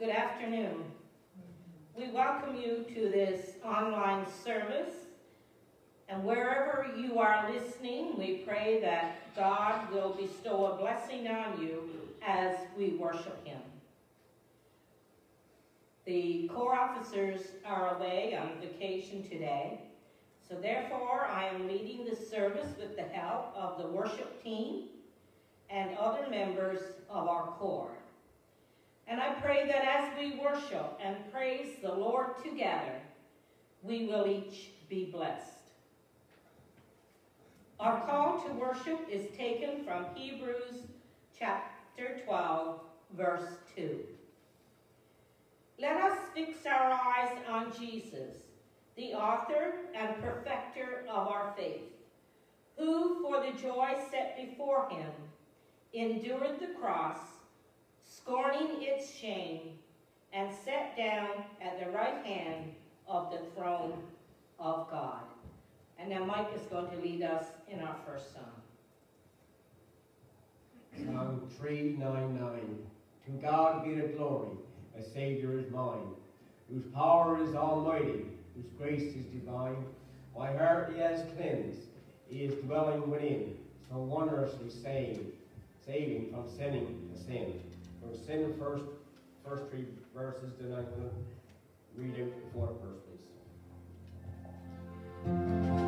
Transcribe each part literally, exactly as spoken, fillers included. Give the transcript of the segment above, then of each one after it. Good afternoon. We welcome you to this online service. And wherever you are listening, we pray that God will bestow a blessing on you as we worship him. The Corps officers are away on vacation today. So therefore, I am leading the service with the help of the worship team and other members of our Corps. And I pray that as we worship and praise the Lord together, we will each be blessed. Our call to worship is taken from Hebrews chapter twelve, verse two. Let us fix our eyes on Jesus, the author and perfecter of our faith, who for the joy set before him endured the cross, scorning its shame, and sat down at the right hand of the throne of God. And now Mike is going to lead us in our first song. Psalm three ninety-nine. To God be the glory, a Savior is mine, whose power is almighty, whose grace is divine. My heart he has cleansed, he is dwelling within, so wondrously saved, saving from sinning to sin. From sin first, first three verses, then I'm going to read it before the first, please.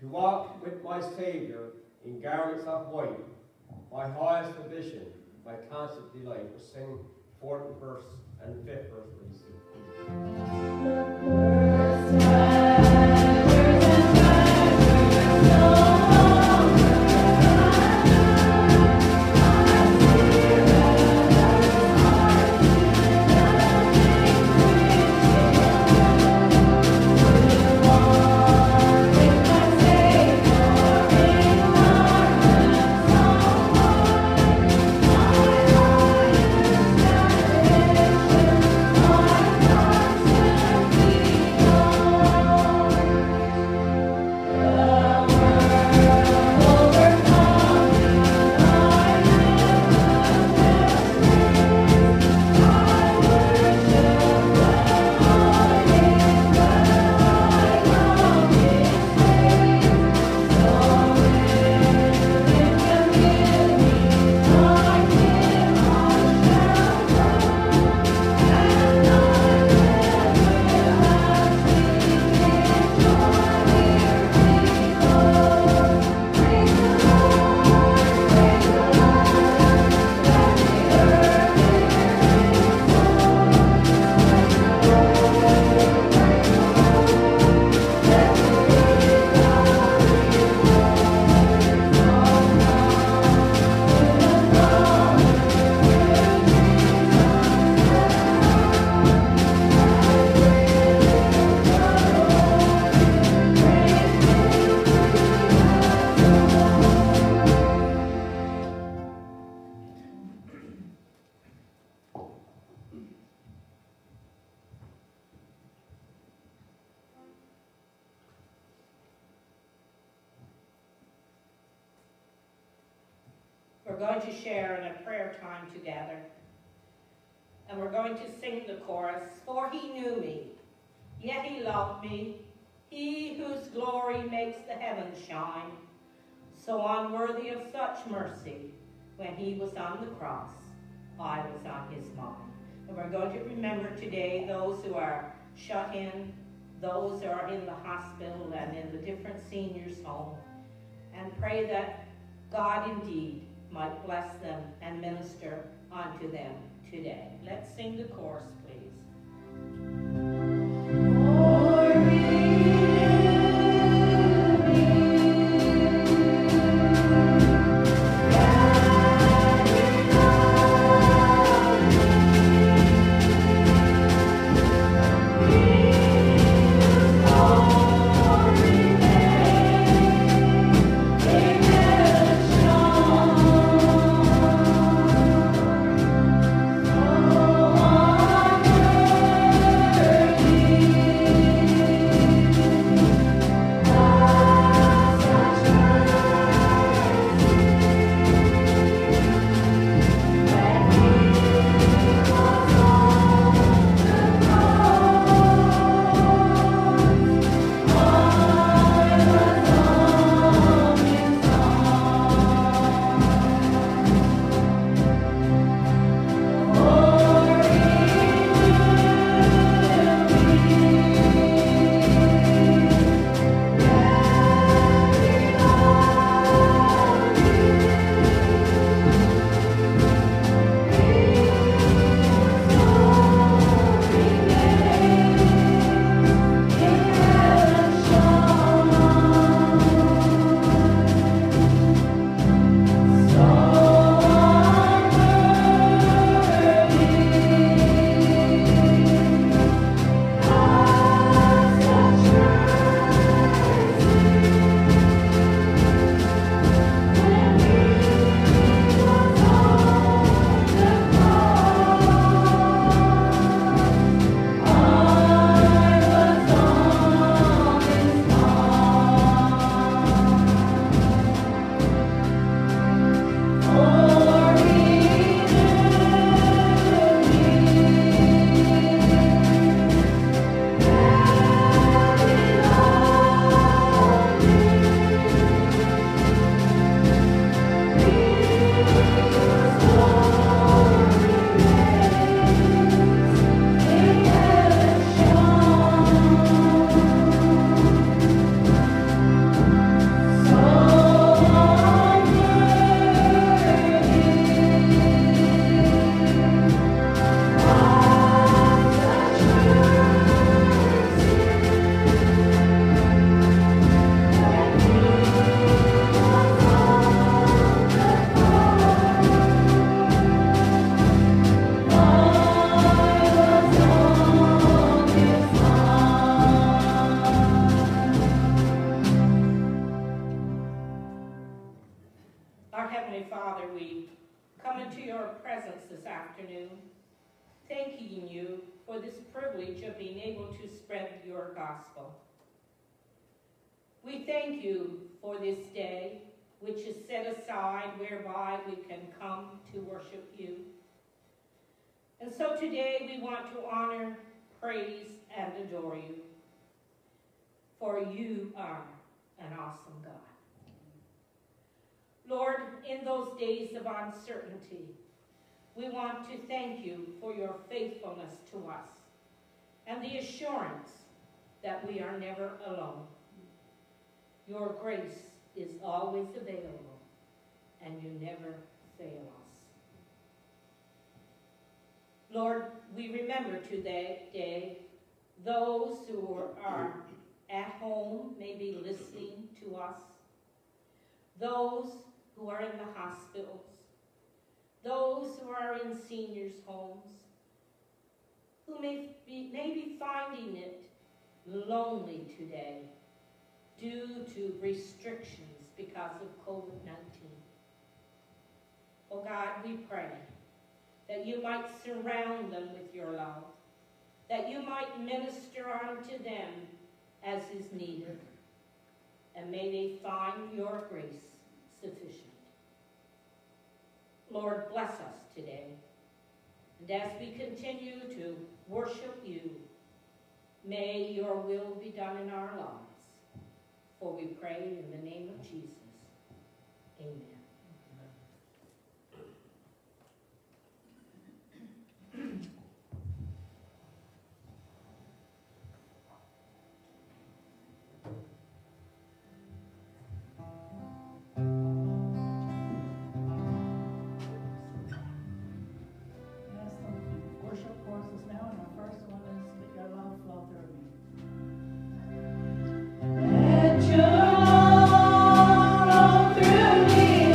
To walk with my Savior in garments of white, my highest ambition, my constant delight. We'll sing fourth verse and fifth verse, please. We're going to share in a prayer time together. And we're going to sing the chorus, "For he knew me, yet he loved me, he whose glory makes the heavens shine, so unworthy of such mercy, when he was on the cross, I was on his mind." And we're going to remember today those who are shut in, those who are in the hospital and in the different seniors' home, and pray that God indeed might bless them and minister unto them today. Let's sing the chorus, please. Thanking you for this privilege of being able to spread your gospel. We thank you for this day, which is set aside whereby we can come to worship you. And so today we want to honor, praise, and adore you, for you are an awesome God. Lord, in those days of uncertainty, we want to thank you for your faithfulness to us and the assurance that we are never alone. Your grace is always available, and you never fail us. Lord, we remember today those who are at home, maybe listening to us, those who are in the hospitals, those who are in seniors' homes, who may be, may be finding it lonely today due to restrictions because of COVID nineteen. Oh God, we pray that you might surround them with your love, that you might minister unto them as is needed, and may they find your grace sufficient. Lord, bless us today. And as we continue to worship you, may your will be done in our lives. For we pray in the name of Jesus. Amen. Let your love through me.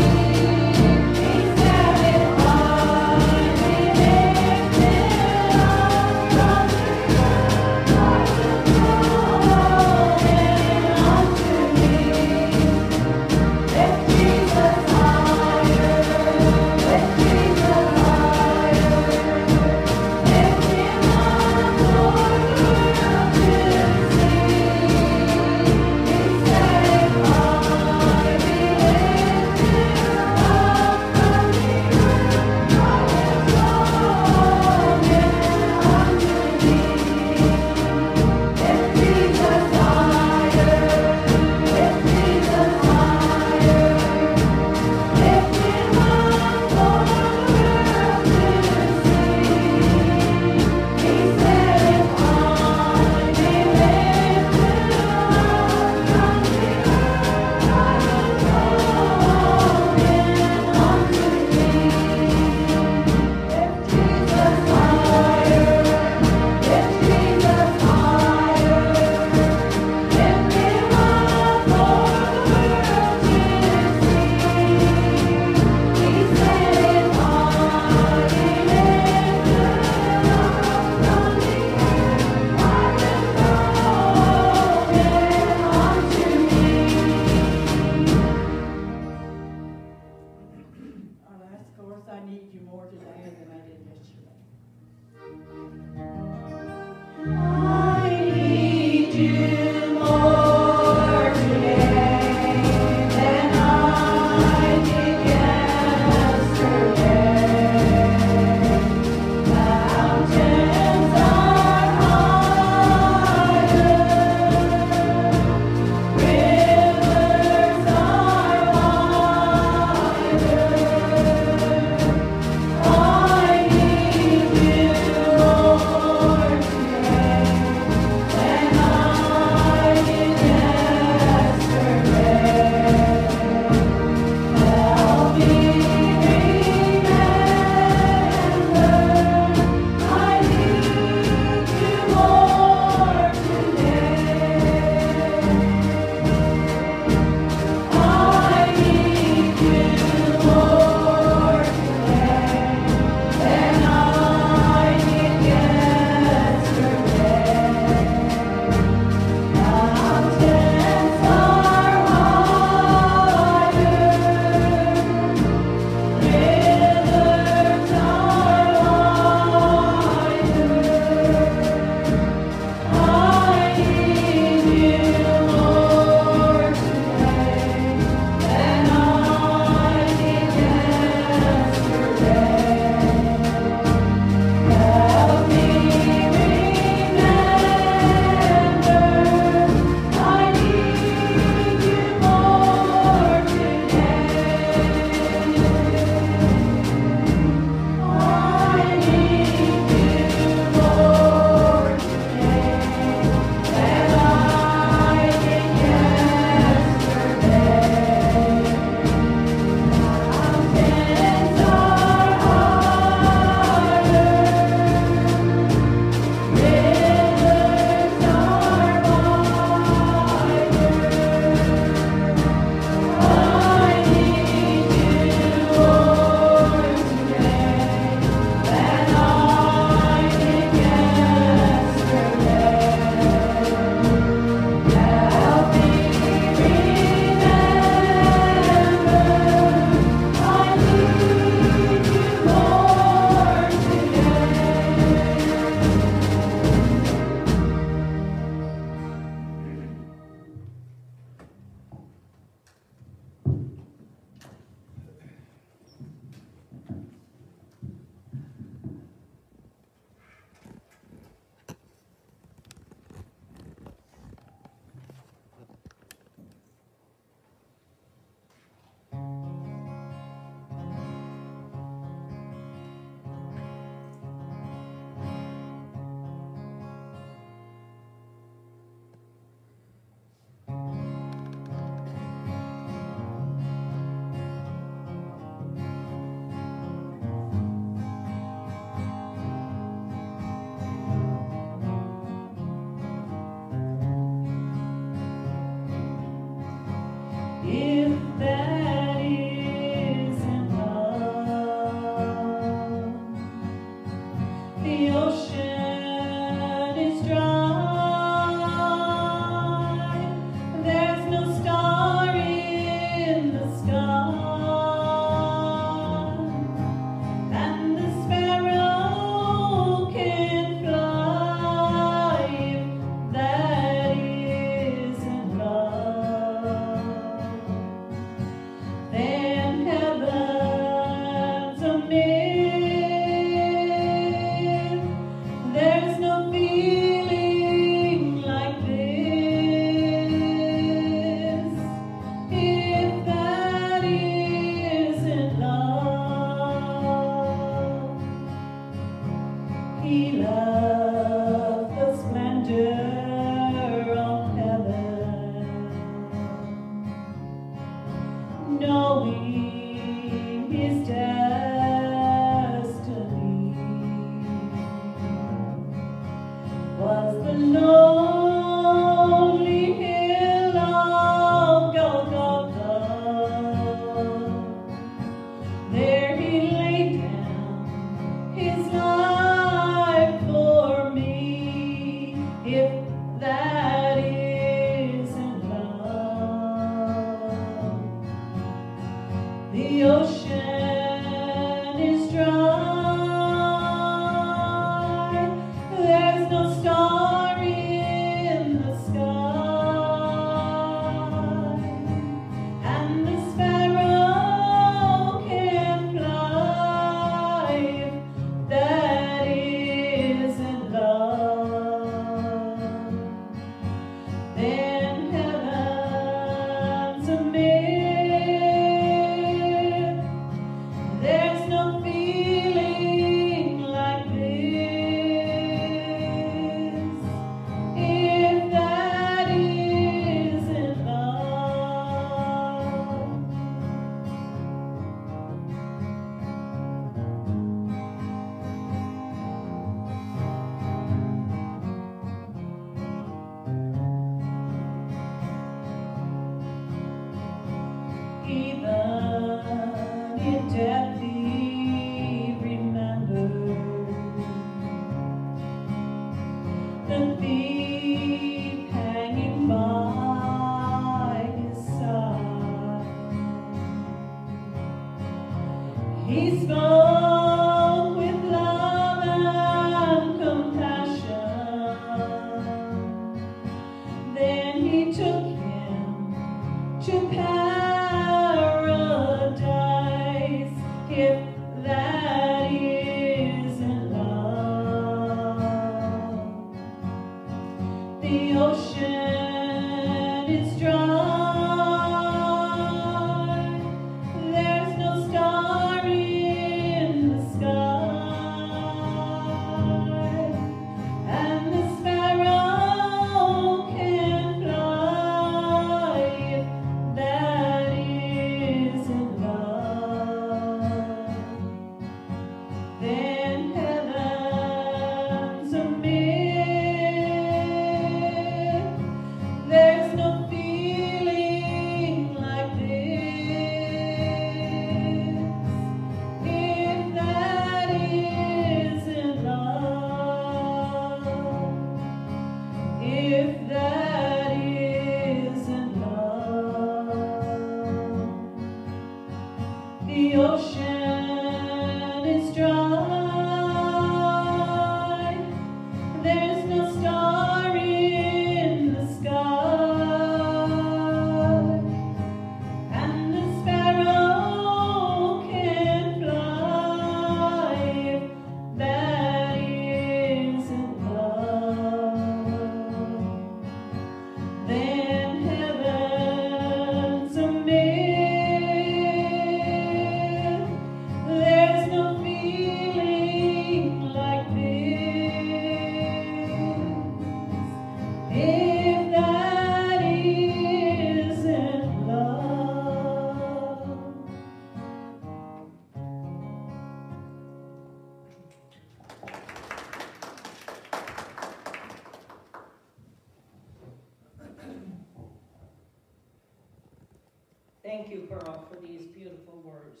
Thank you, Pearl, for these beautiful words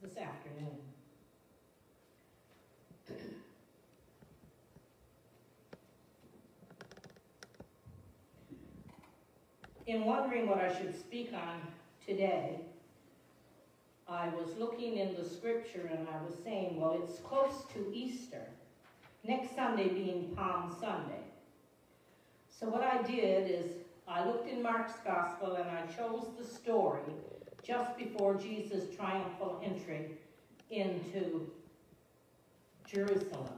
this, this afternoon. In wondering what I should speak on today, I was looking in the scripture and I was saying, well, it's close to Easter, next Sunday being Palm Sunday. So what I did is I looked in Mark's Gospel and I chose the story just before Jesus' triumphal entry into Jerusalem.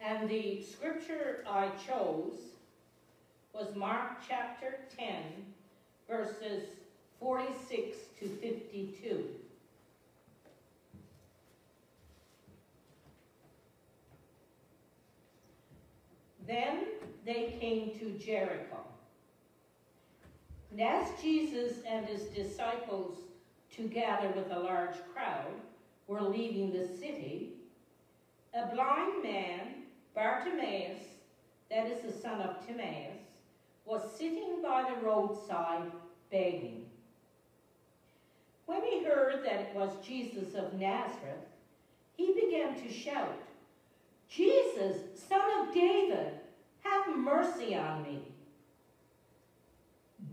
And the scripture I chose was Mark chapter ten, verses forty-six to fifty-two. Then they came to Jericho. And as Jesus and his disciples, together with a large crowd, were leaving the city, a blind man, Bartimaeus, that is the son of Timaeus, was sitting by the roadside begging. When he heard that it was Jesus of Nazareth, he began to shout, "Jesus, son of David, have mercy on me."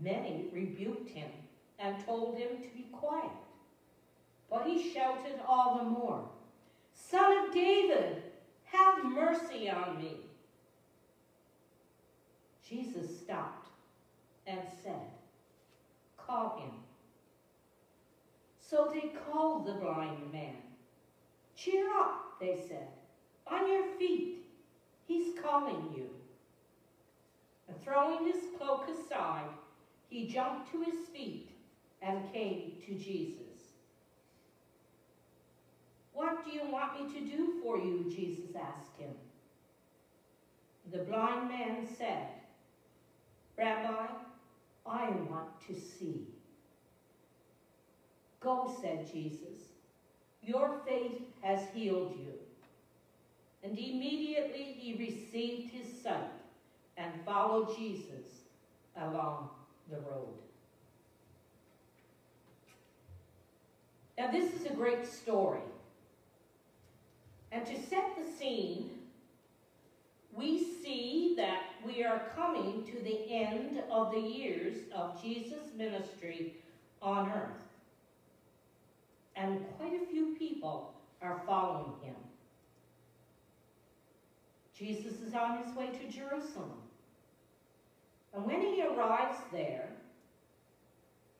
Many rebuked him and told him to be quiet. But he shouted all the more, "Son of David, have mercy on me." Jesus stopped and said, "Call him." So they called the blind man. "Cheer up," they said. "On your feet, he's calling you." and throwing his cloak aside, he jumped to his feet and came to Jesus. "What do you want me to do for you?" Jesus asked him. The blind man said, "Rabbi, I want to see." "Go," said Jesus, "your faith has healed you." And immediately he received his sight and followed Jesus along the road. Now this is a great story. And to set the scene, we see that we are coming to the end of the years of Jesus' ministry on earth. And quite a few people are following him. Jesus is on his way to Jerusalem. And when he arrives there,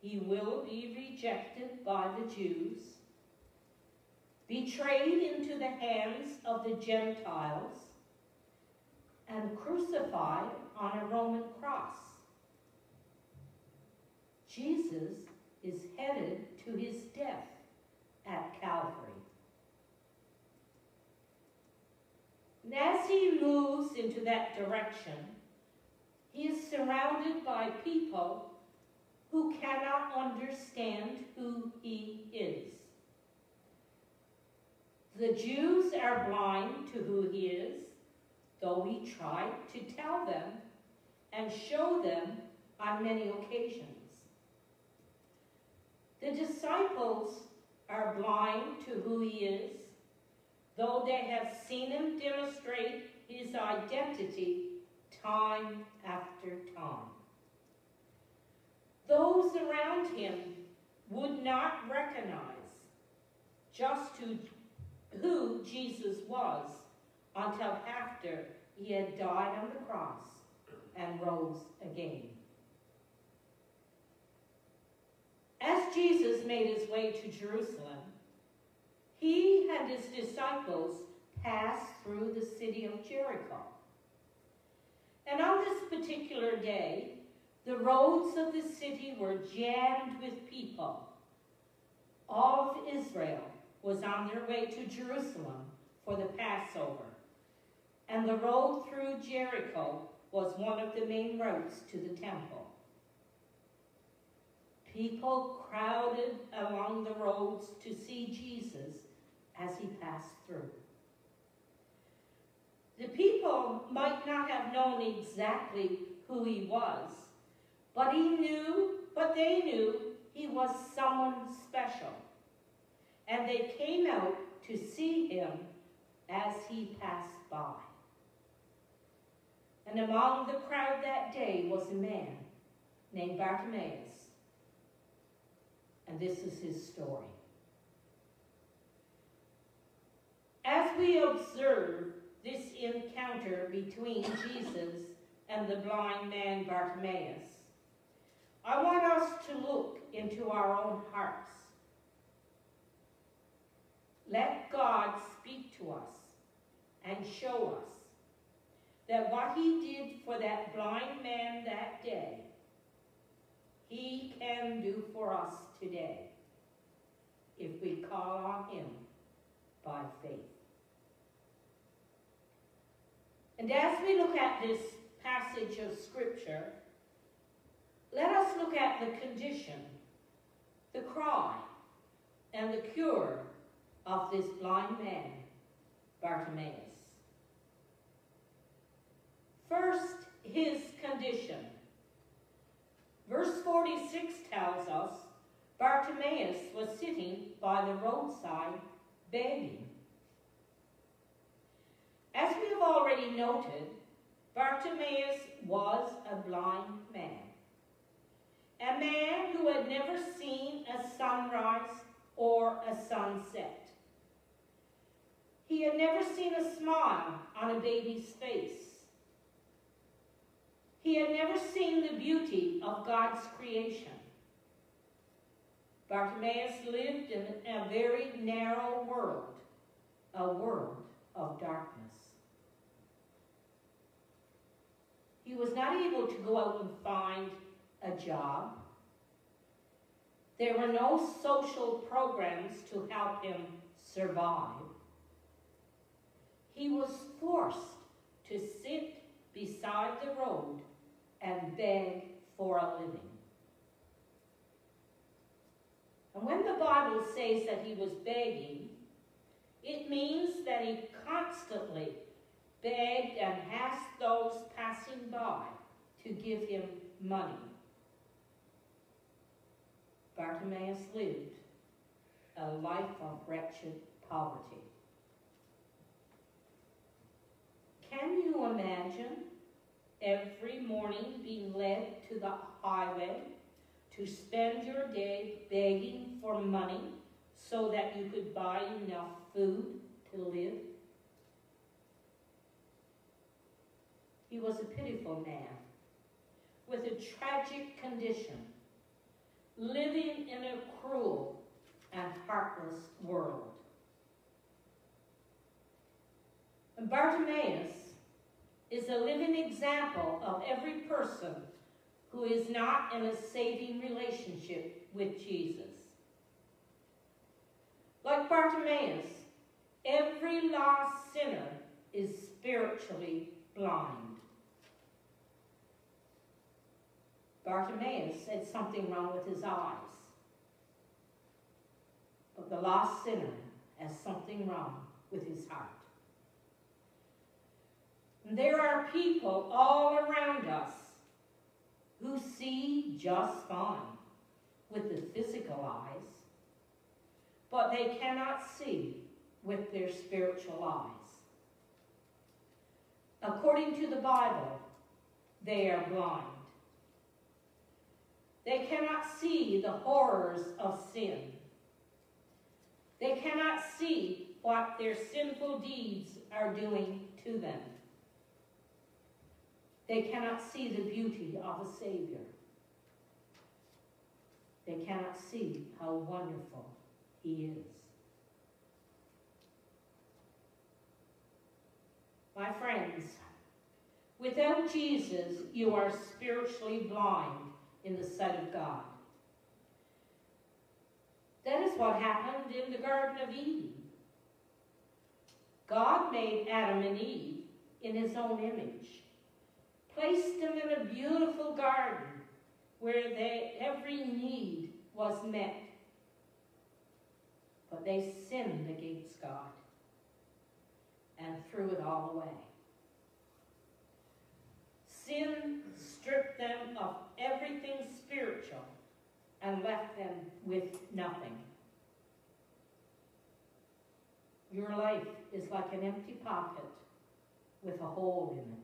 he will be rejected by the Jews, betrayed into the hands of the Gentiles, and crucified on a Roman cross. Jesus is headed to his death at Calvary. And as he moves into that direction, he is surrounded by people who cannot understand who he is. The Jews are blind to who he is, though he tried to tell them and show them on many occasions. The disciples are blind to who he is, though they have seen him demonstrate his identity time after time. Those around him would not recognize just who Jesus was until after he had died on the cross and rose again. As Jesus made his way to Jerusalem, he and his disciples passed through the city of Jericho. And on this particular day, the roads of the city were jammed with people. All of Israel was on their way to Jerusalem for the Passover, and the road through Jericho was one of the main roads to the temple. People crowded along the roads to see Jesus as he passed through. The people might not have known exactly who he was, but he knew, but they knew he was someone special, and they came out to see him as he passed by. And among the crowd that day was a man named Bartimaeus. And this is his story. As we observe this encounter between Jesus and the blind man Bartimaeus, I want us to look into our own hearts. Let God speak to us and show us that what he did for that blind man that day, he can do for us today if we call on him by faith. And as we look at this passage of Scripture, let us look at the condition, the cry, and the cure of this blind man, Bartimaeus. First, his condition. Verse forty-six tells us, Bartimaeus was sitting by the roadside begging. As we have already noted, Bartimaeus was a blind man. A man who had never seen a sunrise or a sunset. He had never seen a smile on a baby's face. He had never seen the beauty of God's creation. Bartimaeus lived in a very narrow world, a world of darkness. He He was not able to go out and find a job. There were no social programs to help him survive. He was forced to sit beside the road and beg for a living. And when the Bible says that he was begging, it means that he constantly begged and asked those passing by to give him money. Bartimaeus lived a life of wretched poverty. Can you imagine every morning being led to the highway to spend your day begging for money so that you could buy enough food to live? He was a pitiful man with a tragic condition, living in a cruel and heartless world. And Bartimaeus is a living example of every person who is not in a saving relationship with Jesus. Like Bartimaeus, every lost sinner is spiritually blind. Bartimaeus had something wrong with his eyes, but the lost sinner has something wrong with his heart. And there are people all around us who see just fine with the physical eyes, but they cannot see with their spiritual eyes. According to the Bible, they are blind. They cannot see the horrors of sin. They cannot see what their sinful deeds are doing to them. They cannot see the beauty of a Savior. They cannot see how wonderful He is. My friends, without Jesus, you are spiritually blind in the sight of God. That is what happened in the Garden of Eden. God made Adam and Eve in His own image, placed them in a beautiful garden where they, every need was met. But they sinned against God and threw it all away. Sin stripped them of everything spiritual and left them with nothing. Your life is like an empty pocket with a hole in it.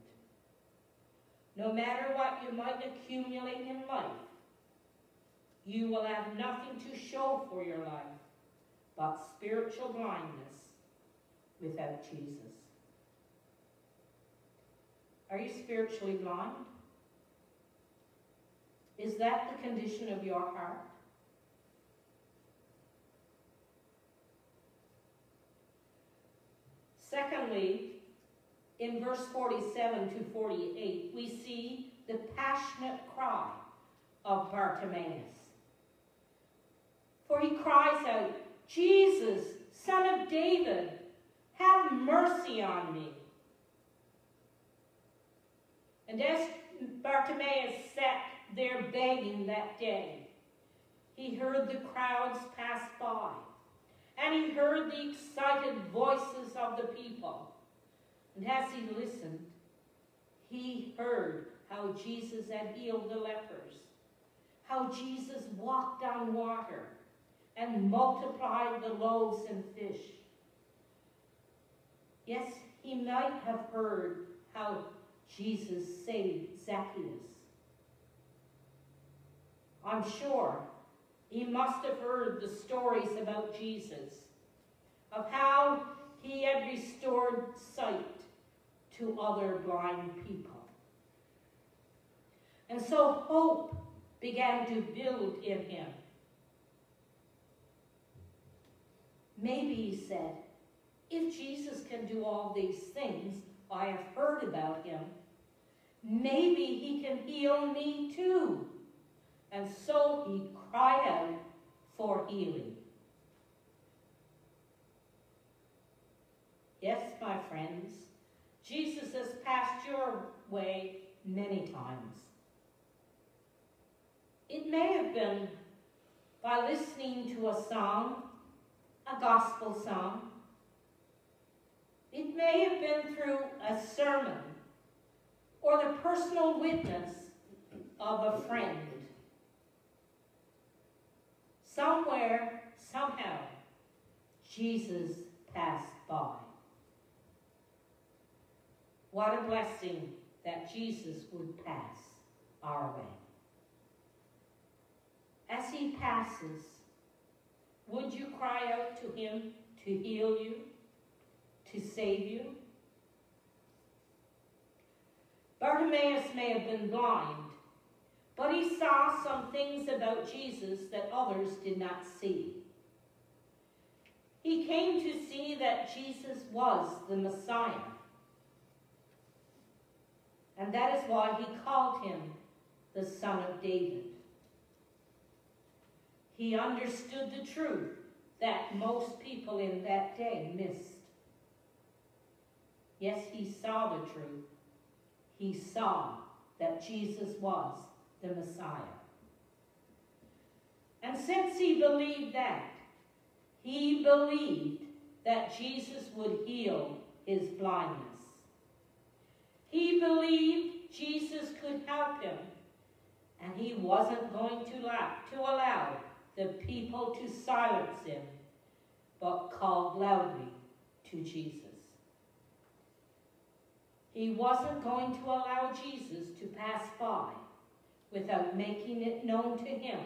No matter what you might accumulate in life, you will have nothing to show for your life but spiritual blindness without Jesus. Are you spiritually blind? Is that the condition of your heart? Secondly, in verse forty-seven to forty-eight, we see the passionate cry of Bartimaeus. For he cries out, "Jesus, Son of David, have mercy on me." And as Bartimaeus sat there begging that day, he heard the crowds pass by, and he heard the excited voices of the people. And as he listened, he heard how Jesus had healed the lepers, how Jesus walked on water and multiplied the loaves and fish. Yes, he might have heard how Jesus saved Zacchaeus. I'm sure he must have heard the stories about Jesus, of how he had restored sight to other blind people. And so hope began to build in him. Maybe he said, if Jesus can do all these things I have heard about him, Maybe he can heal me too. And so he cried out for healing. Yes, my friends, Jesus has passed your way many times. It may have been by listening to a song, a gospel song. It may have been through a sermon or the personal witness of a friend. Somewhere, somehow, Jesus passed by. What a blessing that Jesus would pass our way. As he passes, would you cry out to him to heal you, to save you? Bartimaeus may have been blind, but he saw some things about Jesus that others did not see. He came to see that Jesus was the Messiah, and that is why he called him the Son of David. He understood the truth that most people in that day missed. Yes, he saw the truth. He saw that Jesus was the Messiah. And since he believed that, he believed that Jesus would heal his blindness. He believed Jesus could help him, and he wasn't going to allow, to allow the people to silence him, but called loudly to Jesus. He wasn't going to allow Jesus to pass by without making it known to him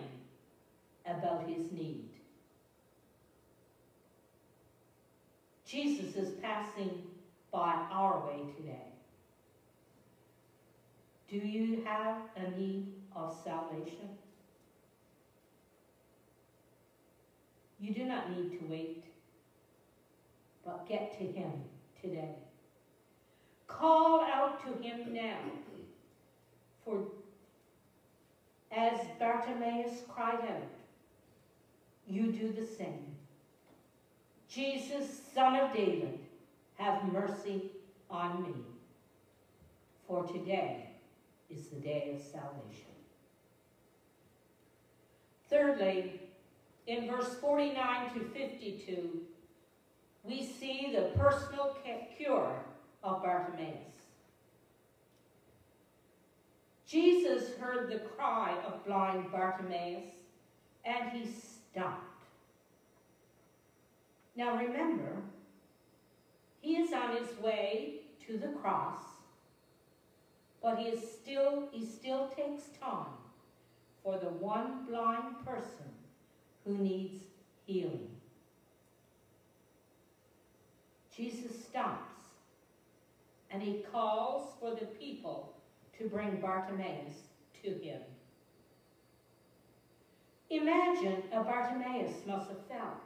about his need. Jesus is passing by our way today. Do you have a need of salvation? You do not need to wait, but get to him today. Call out to him now, for as Bartimaeus cried out, you do the same. Jesus, Son of David, have mercy on me, for today is the day of salvation. Thirdly, in verse forty-nine to fifty-two, we see the personal cure of Bartimaeus. Jesus heard the cry of blind Bartimaeus, and he stopped. Now remember, he is on his way to the cross, but he is still, he still takes time for the one blind person who needs healing. Jesus stops, and he calls for the people to bring Bartimaeus to him. Imagine how Bartimaeus must have felt.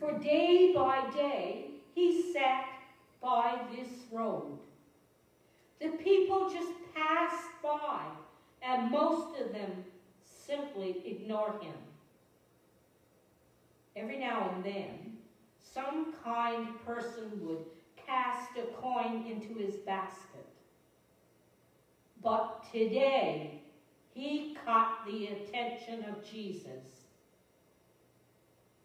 For day by day, he sat by this road. The people just passed by, and most of them simply ignored him. Every now and then, some kind person would cast a coin into his basket. But today, he caught the attention of Jesus.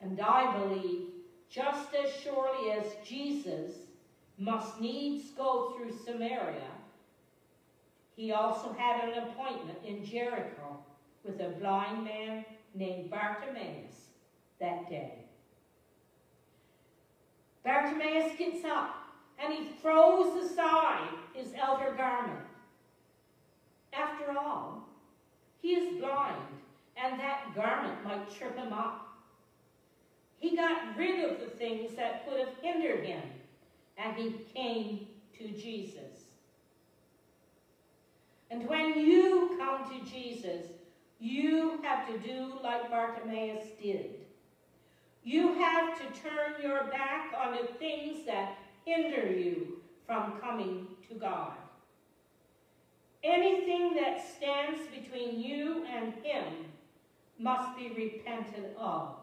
And I believe, just as surely as Jesus must needs go through Samaria, he also had an appointment in Jericho with a blind man named Bartimaeus that day. Bartimaeus gets up, and he throws aside his outer garment. After all, he is blind, and that garment might trip him up. He got rid of the things that could have hindered him, and he came to Jesus. And when you come to Jesus, you have to do like Bartimaeus did. You have to turn your back on the things that hinder you from coming to God. Anything that stands between you and him must be repented of.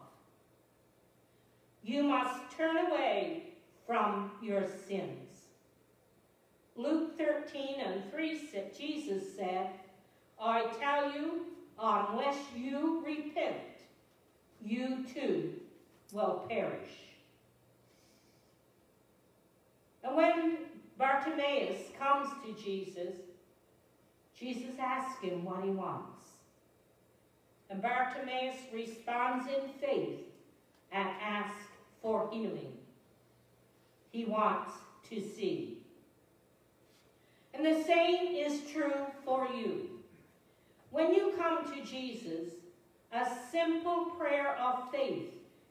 You must turn away from your sins. Luke thirteen and three, Jesus said, I tell you, unless you repent, you too will perish. And when Bartimaeus comes to Jesus, Jesus asks him what he wants. And Bartimaeus responds in faith and asks for healing. He wants to see. And the same is true for you. When you come to Jesus, a simple prayer of faith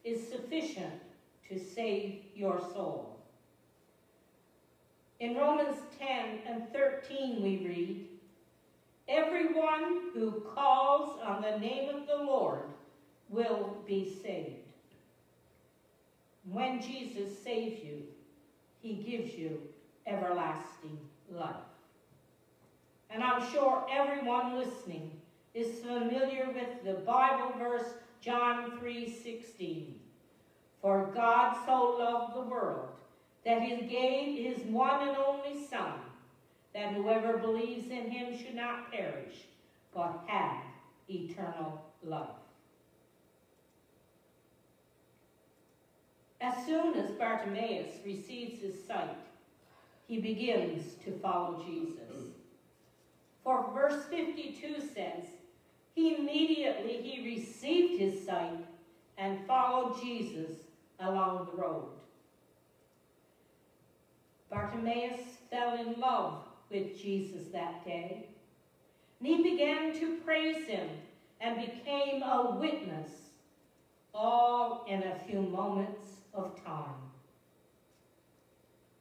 is sufficient to save your soul. In Romans ten and thirteen we read, everyone who calls on the name of the Lord will be saved. When Jesus saves you, he gives you everlasting life. And I'm sure everyone listening is familiar with the Bible verse John three sixteen. For God so loved the world that he gave his one and only Son, that whoever believes in him should not perish, but have eternal life. As soon as Bartimaeus receives his sight, he begins to follow Jesus. For verse fifty-two says, he immediately he received his sight and followed Jesus along the road. Bartimaeus fell in love with Jesus that day, and he began to praise him and became a witness, all in a few moments of time.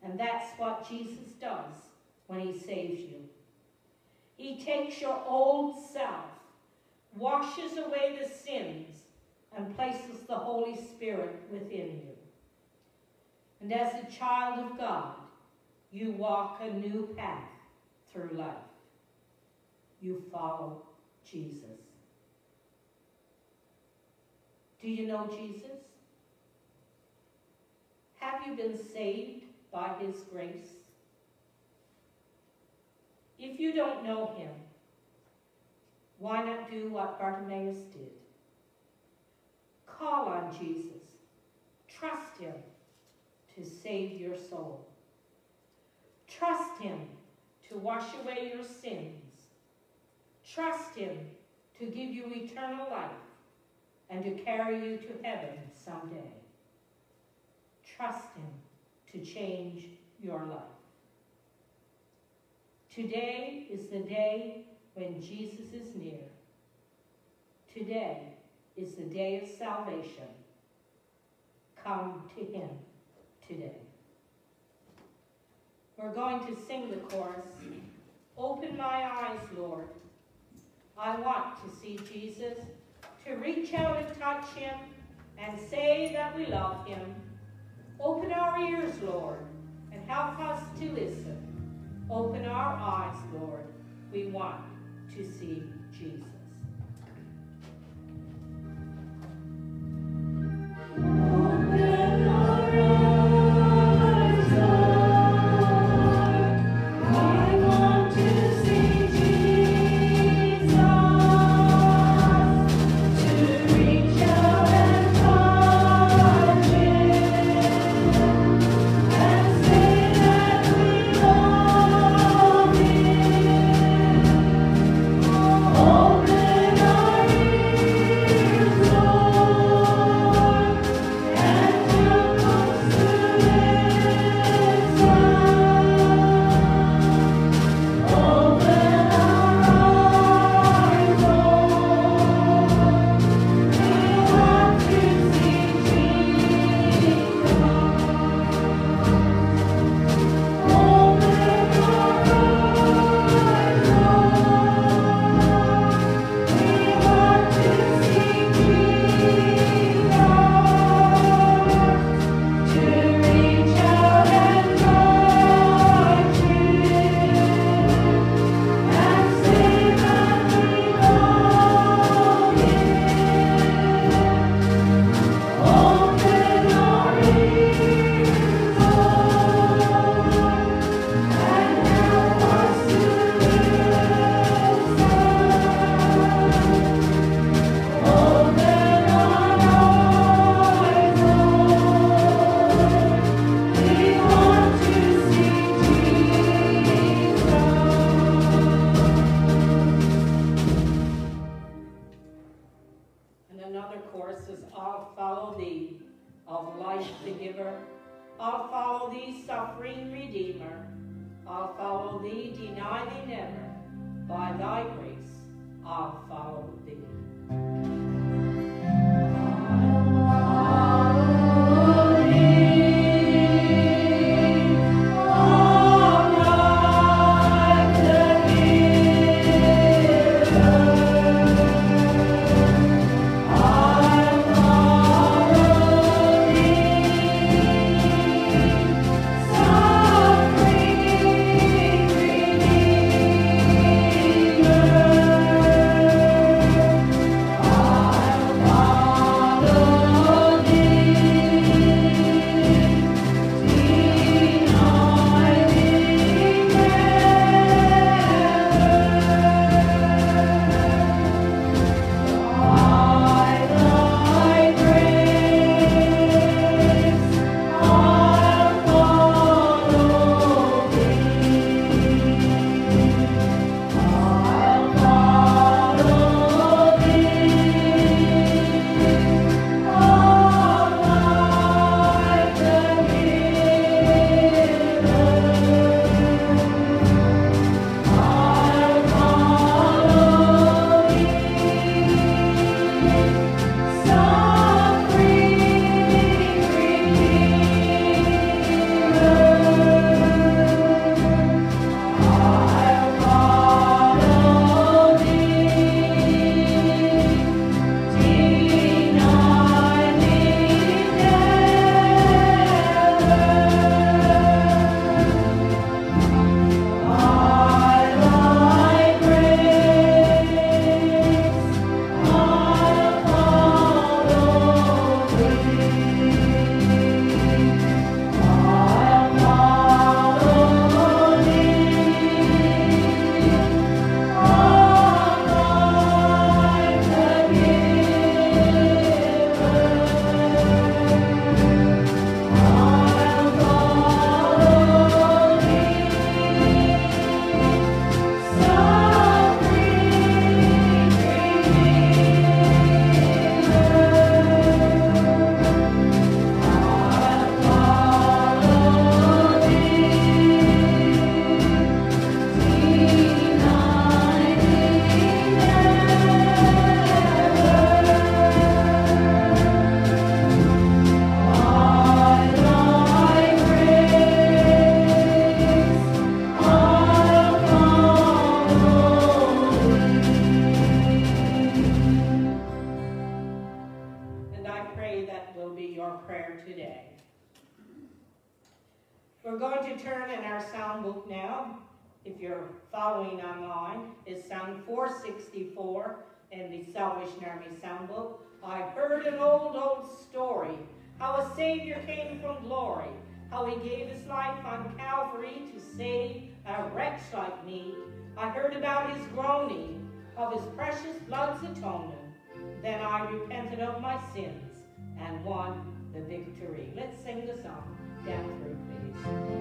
And that's what Jesus does when he saves you. He takes your old self, washes away the sins, and places the Holy Spirit within you. And as a child of God, you walk a new path through life. You follow Jesus. Do you know Jesus? Have you been saved by his grace? If you don't know him, why not do what Bartimaeus did? Call on Jesus. Trust him to save your soul. Trust him to wash away your sins. Trust him to give you eternal life and to carry you to heaven someday. Trust him to change your life. Today is the day when Jesus is near. Today is the day of salvation. Come to him today. We're going to sing the chorus, Open My Eyes, Lord. I want to see Jesus, to reach out and touch him, and say that we love him. Open our ears, Lord, and help us to listen. Open our eyes, Lord. We want to see Jesus. Oh, of life the giver, I'll follow thee, suffering Redeemer, I'll follow thee, deny thee never, by thy grace I'll follow thee. four sixty-four in the Salvation Army Sound Book. I heard an old, old story, how a Savior came from glory, how he gave his life on Calvary to save a wretch like me. I heard about his groaning, of his precious blood's atonement. Then I repented of my sins and won the victory. Let's sing the song down through, please.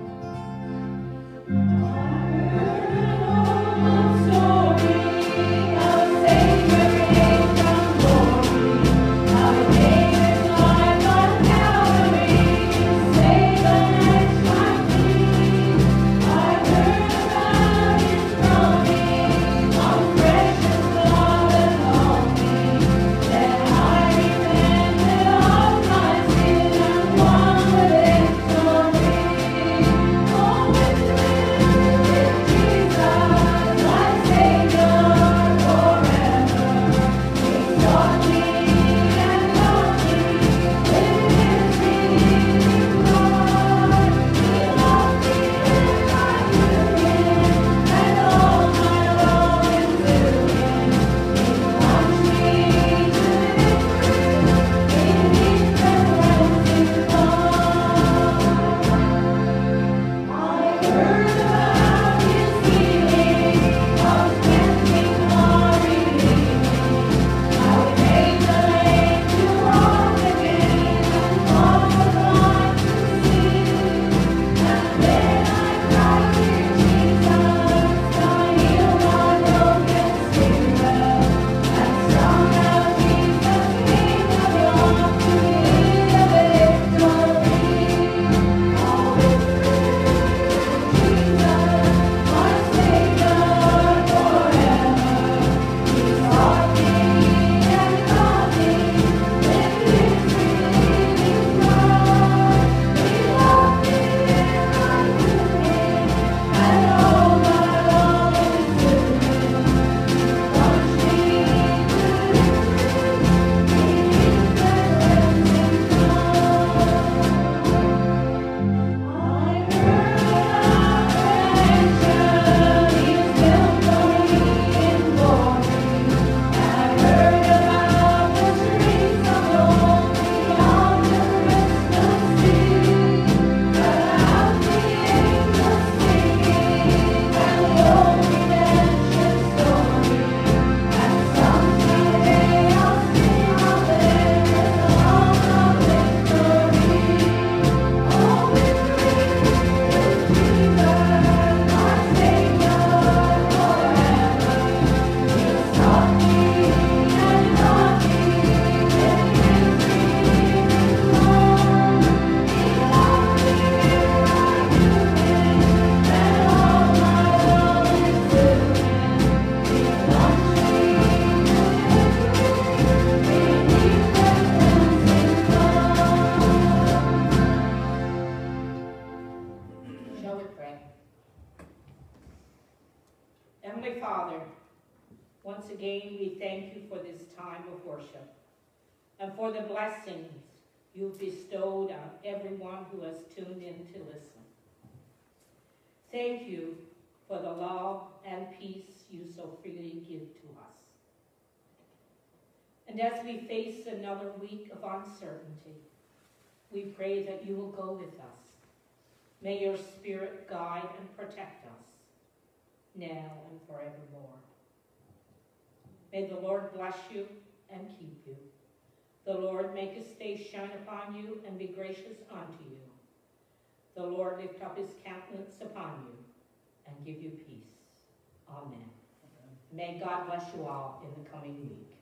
again, we thank you for this time of worship and for the blessings you've bestowed on everyone who has tuned in to listen. Thank you for the love and peace you so freely give to us. And as we face another week of uncertainty, we pray that you will go with us. May your Spirit guide and protect us, now and forevermore. May the Lord bless you and keep you. The Lord make his face shine upon you and be gracious unto you. The Lord lift up his countenance upon you and give you peace. Amen. Amen. May God bless you all in the coming week.